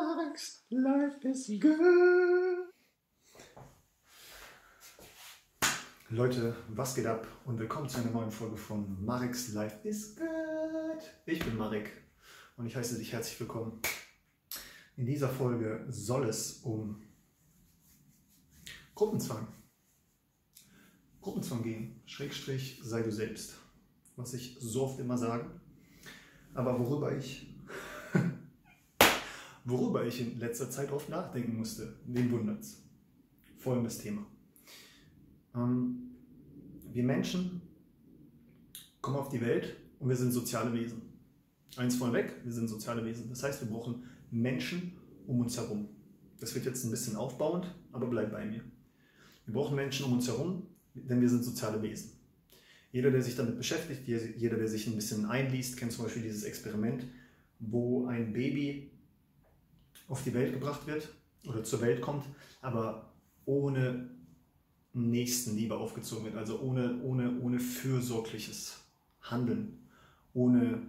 Mareks, life is good. Leute, was geht ab und willkommen zu einer neuen Folge von Mareks Life is Good. Ich bin Marek und ich heiße dich herzlich willkommen. In dieser Folge soll es um Gruppenzwang gehen, Schrägstrich, sei du selbst, was ich so oft immer sage, aber worüber ich in letzter Zeit oft nachdenken musste, wen wundert's? Folgendes Thema. Wir Menschen kommen auf die Welt und wir sind soziale Wesen. Eins vorweg, wir sind soziale Wesen. Das heißt, wir brauchen Menschen um uns herum. Das wird jetzt ein bisschen aufbauend, aber bleib bei mir. Wir brauchen Menschen um uns herum, denn wir sind soziale Wesen. Jeder, der sich damit beschäftigt, jeder, der sich ein bisschen einliest, kennt zum Beispiel dieses Experiment, wo ein Baby auf die Welt gebracht wird oder zur Welt kommt, aber ohne Nächstenliebe aufgezogen wird, also ohne fürsorgliches Handeln, ohne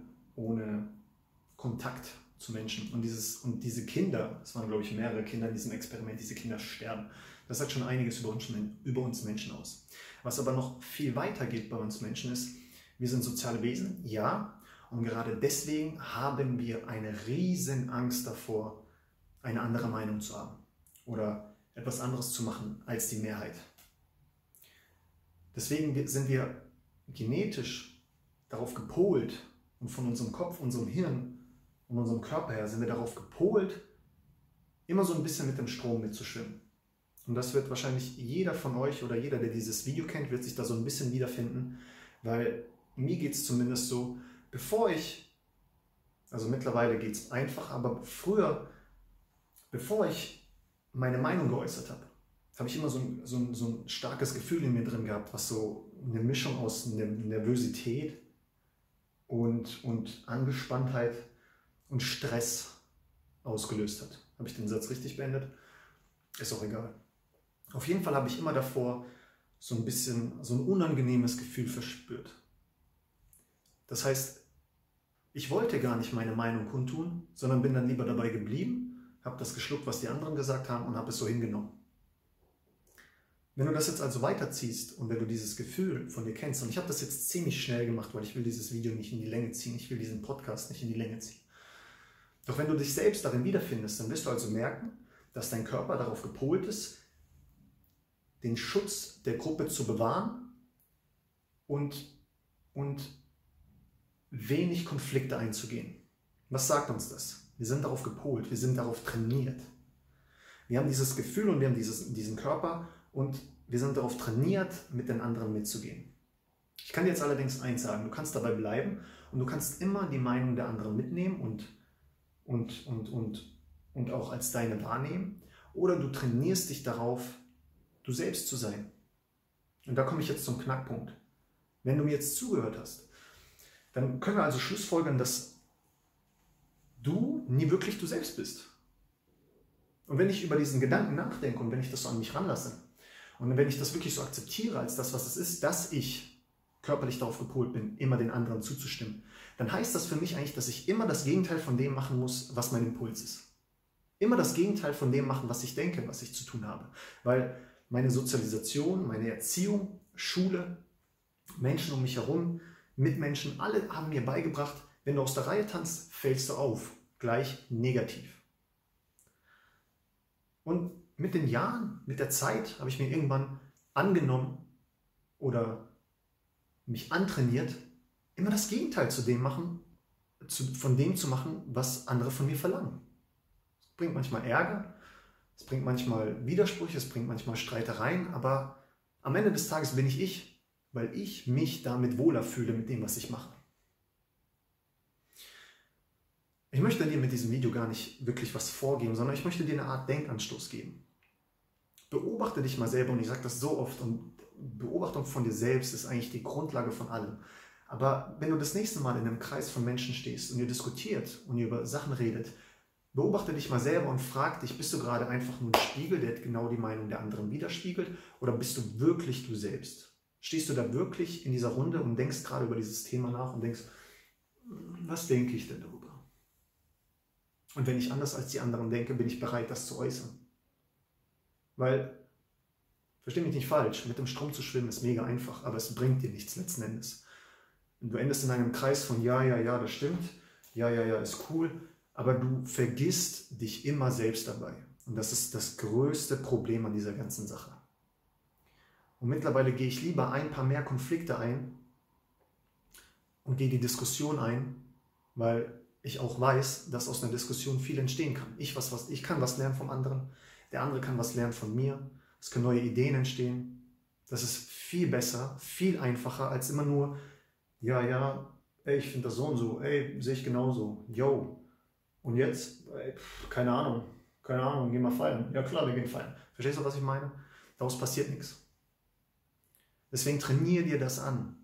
Kontakt zu Menschen. Und diese Kinder, es waren glaube ich mehrere Kinder in diesem Experiment, diese Kinder sterben. Das sagt schon einiges über uns Menschen aus. Was aber noch viel weiter geht bei uns Menschen ist, wir sind soziale Wesen, ja, und gerade deswegen haben wir eine riesen Angst davor, eine andere Meinung zu haben oder etwas anderes zu machen als die Mehrheit. Deswegen sind wir genetisch darauf gepolt und von unserem Kopf, unserem Hirn und unserem Körper her sind wir darauf gepolt, immer so ein bisschen mit dem Strom mitzuschwimmen. Und das wird wahrscheinlich jeder von euch oder jeder, der dieses Video kennt, wird sich da so ein bisschen wiederfinden, weil mir geht es zumindest so, also mittlerweile geht es einfach, aber früher, bevor ich meine Meinung geäußert habe, habe ich immer so ein starkes Gefühl in mir drin gehabt, was so eine Mischung aus Nervosität und Angespanntheit und Stress ausgelöst hat. Habe ich den Satz richtig beendet? Ist auch egal. Auf jeden Fall habe ich immer davor so ein bisschen so ein unangenehmes Gefühl verspürt. Das heißt, ich wollte gar nicht meine Meinung kundtun, sondern bin dann lieber dabei geblieben, habe das geschluckt, was die anderen gesagt haben und habe es so hingenommen. Wenn du das jetzt also weiterziehst und wenn du dieses Gefühl von dir kennst, und ich habe das jetzt ziemlich schnell gemacht, weil ich will dieses Video nicht in die Länge ziehen, ich will diesen Podcast nicht in die Länge ziehen. Doch wenn du dich selbst darin wiederfindest, dann wirst du also merken, dass dein Körper darauf gepolt ist, den Schutz der Gruppe zu bewahren und wenig Konflikte einzugehen. Was sagt uns das? Wir sind darauf gepolt, wir sind darauf trainiert. Wir haben dieses Gefühl und wir haben diesen Körper und wir sind darauf trainiert, mit den anderen mitzugehen. Ich kann dir jetzt allerdings eins sagen, du kannst dabei bleiben und du kannst immer die Meinung der anderen mitnehmen und auch als deine wahrnehmen. Oder du trainierst dich darauf, du selbst zu sein. Und da komme ich jetzt zum Knackpunkt. Wenn du mir jetzt zugehört hast, dann können wir also schlussfolgern, dass du nie wirklich du selbst bist. Und wenn ich über diesen Gedanken nachdenke und wenn ich das so an mich ranlasse und wenn ich das wirklich so akzeptiere als das, was es ist, dass ich körperlich darauf gepolt bin, immer den anderen zuzustimmen, dann heißt das für mich eigentlich, dass ich immer das Gegenteil von dem machen muss, was mein Impuls ist. Immer das Gegenteil von dem machen, was ich denke, was ich zu tun habe. Weil meine Sozialisation, meine Erziehung, Schule, Menschen um mich herum, Mitmenschen, alle haben mir beigebracht, wenn du aus der Reihe tanzt, fällst du auf, gleich negativ. Und mit den Jahren, mit der Zeit habe ich mir irgendwann angenommen oder mich antrainiert, immer das Gegenteil von dem zu machen, was andere von mir verlangen. Es bringt manchmal Ärger, es bringt manchmal Widersprüche, es bringt manchmal Streitereien, aber am Ende des Tages bin ich, weil ich mich damit wohler fühle mit dem, was ich mache. Ich möchte dir mit diesem Video gar nicht wirklich was vorgeben, sondern ich möchte dir eine Art Denkanstoß geben. Beobachte dich mal selber, und ich sage das so oft, und Beobachtung von dir selbst ist eigentlich die Grundlage von allem. Aber wenn du das nächste Mal in einem Kreis von Menschen stehst und ihr diskutiert und ihr über Sachen redet, beobachte dich mal selber und frag dich, bist du gerade einfach nur ein Spiegel, der genau die Meinung der anderen widerspiegelt, oder bist du wirklich du selbst? Stehst du da wirklich in dieser Runde und denkst gerade über dieses Thema nach und denkst, was denke ich denn darüber? Und wenn ich anders als die anderen denke, bin ich bereit, das zu äußern. Weil, versteh mich nicht falsch, mit dem Strom zu schwimmen ist mega einfach, aber es bringt dir nichts letzten Endes. Und du endest in einem Kreis von ja, das stimmt, ja, ist cool, aber du vergisst dich immer selbst dabei. Und das ist das größte Problem an dieser ganzen Sache. Und mittlerweile gehe ich lieber ein paar mehr Konflikte ein und gehe die Diskussion ein, weil ich auch weiß, dass aus einer Diskussion viel entstehen kann. Ich kann was lernen vom anderen, der andere kann was lernen von mir, es können neue Ideen entstehen. Das ist viel besser, viel einfacher als immer nur, ja, ey, ich finde das so und so, ey, sehe ich genauso, yo. Und jetzt, ey, keine Ahnung, gehen wir feiern. Ja klar, wir gehen feiern. Verstehst du, was ich meine? Daraus passiert nichts. Deswegen trainier dir das an.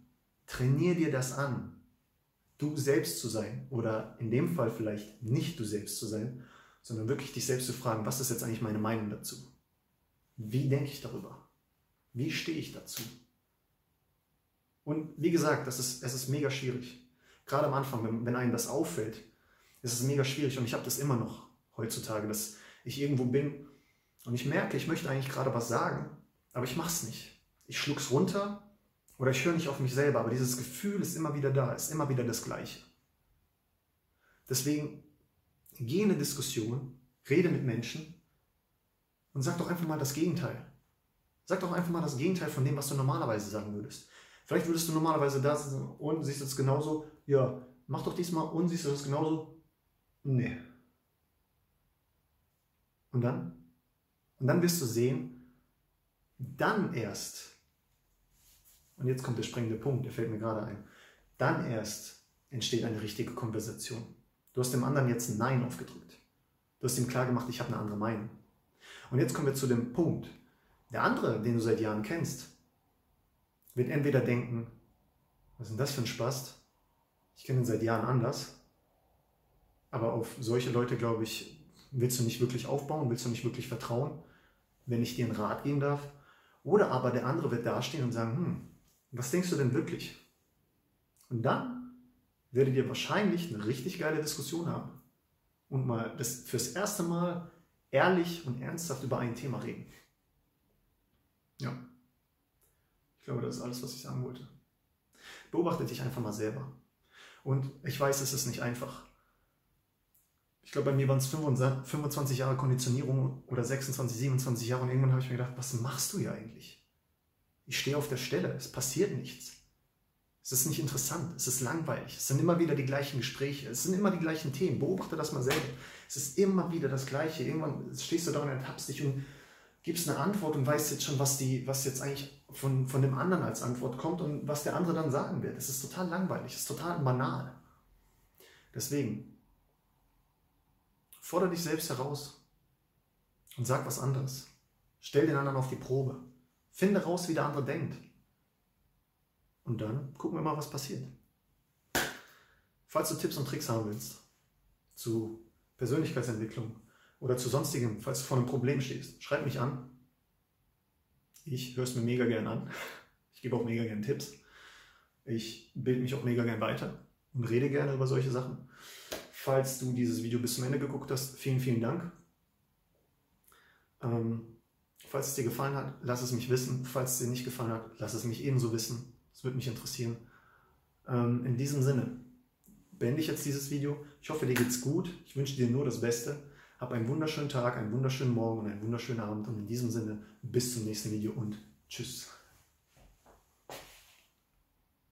Trainier dir das an, du selbst zu sein oder in dem Fall vielleicht nicht du selbst zu sein, sondern wirklich dich selbst zu fragen, was ist jetzt eigentlich meine Meinung dazu? Wie denke ich darüber? Wie stehe ich dazu? Und wie gesagt, es ist mega schwierig. Gerade am Anfang, wenn einem das auffällt, ist es mega schwierig und ich habe das immer noch heutzutage, dass ich irgendwo bin und ich merke, ich möchte eigentlich gerade was sagen, aber ich mache es nicht. Ich schluck's runter oder ich höre nicht auf mich selber, aber dieses Gefühl ist immer wieder da, ist immer wieder das Gleiche. Deswegen geh in eine Diskussion, rede mit Menschen und sag doch einfach mal das Gegenteil. Sag doch einfach mal das Gegenteil von dem, was du normalerweise sagen würdest. Vielleicht würdest du normalerweise da sitzen und siehst du es genauso, ja, mach doch diesmal und siehst du das genauso, nee. Und dann? Und dann wirst du sehen, dann erst, und jetzt kommt der springende Punkt, der fällt mir gerade ein, dann erst entsteht eine richtige Konversation. Du hast dem anderen jetzt ein Nein aufgedrückt. Du hast ihm klar gemacht, ich habe eine andere Meinung. Und jetzt kommen wir zu dem Punkt, der andere, den du seit Jahren kennst, wird entweder denken, was ist denn das für ein Spast? Ich kenne ihn seit Jahren anders. Aber auf solche Leute, glaube ich, willst du nicht wirklich aufbauen, willst du nicht wirklich vertrauen, wenn ich dir einen Rat geben darf. Oder aber der andere wird dastehen und sagen, was denkst du denn wirklich? Und dann werdet ihr wahrscheinlich eine richtig geile Diskussion haben und mal fürs erste Mal ehrlich und ernsthaft über ein Thema reden. Ja. Ich glaube, das ist alles, was ich sagen wollte. Beobachte dich einfach mal selber. Und ich weiß, es ist nicht einfach. Ich glaube, bei mir waren es 25 Jahre Konditionierung oder 26, 27 Jahre. Und irgendwann habe ich mir gedacht, was machst du hier eigentlich? Ich stehe auf der Stelle, es passiert nichts. Es ist nicht interessant, es ist langweilig. Es sind immer wieder die gleichen Gespräche, es sind immer die gleichen Themen. Beobachte das mal selber. Es ist immer wieder das Gleiche. Irgendwann stehst du da und ertappst dich und gibst eine Antwort und weißt jetzt schon, was jetzt eigentlich von dem anderen als Antwort kommt und was der andere dann sagen wird. Es ist total langweilig, es ist total banal. Deswegen, fordere dich selbst heraus und sag was anderes. Stell den anderen auf die Probe. Finde raus, wie der andere denkt. Und dann gucken wir mal, was passiert. Falls du Tipps und Tricks haben willst zu Persönlichkeitsentwicklung, oder zu sonstigem, falls du vor einem Problem stehst, schreib mich an. Ich höre es mir mega gern an. Ich gebe auch mega gern Tipps. Ich bilde mich auch mega gern weiter und rede gerne über solche Sachen. Falls du dieses Video bis zum Ende geguckt hast, vielen, vielen Dank. Falls es dir gefallen hat, lass es mich wissen. Falls es dir nicht gefallen hat, lass es mich ebenso wissen. Das würde mich interessieren. In diesem Sinne beende ich jetzt dieses Video. Ich hoffe, dir geht's gut. Ich wünsche dir nur das Beste. Hab einen wunderschönen Tag, einen wunderschönen Morgen und einen wunderschönen Abend und in diesem Sinne bis zum nächsten Video und tschüss.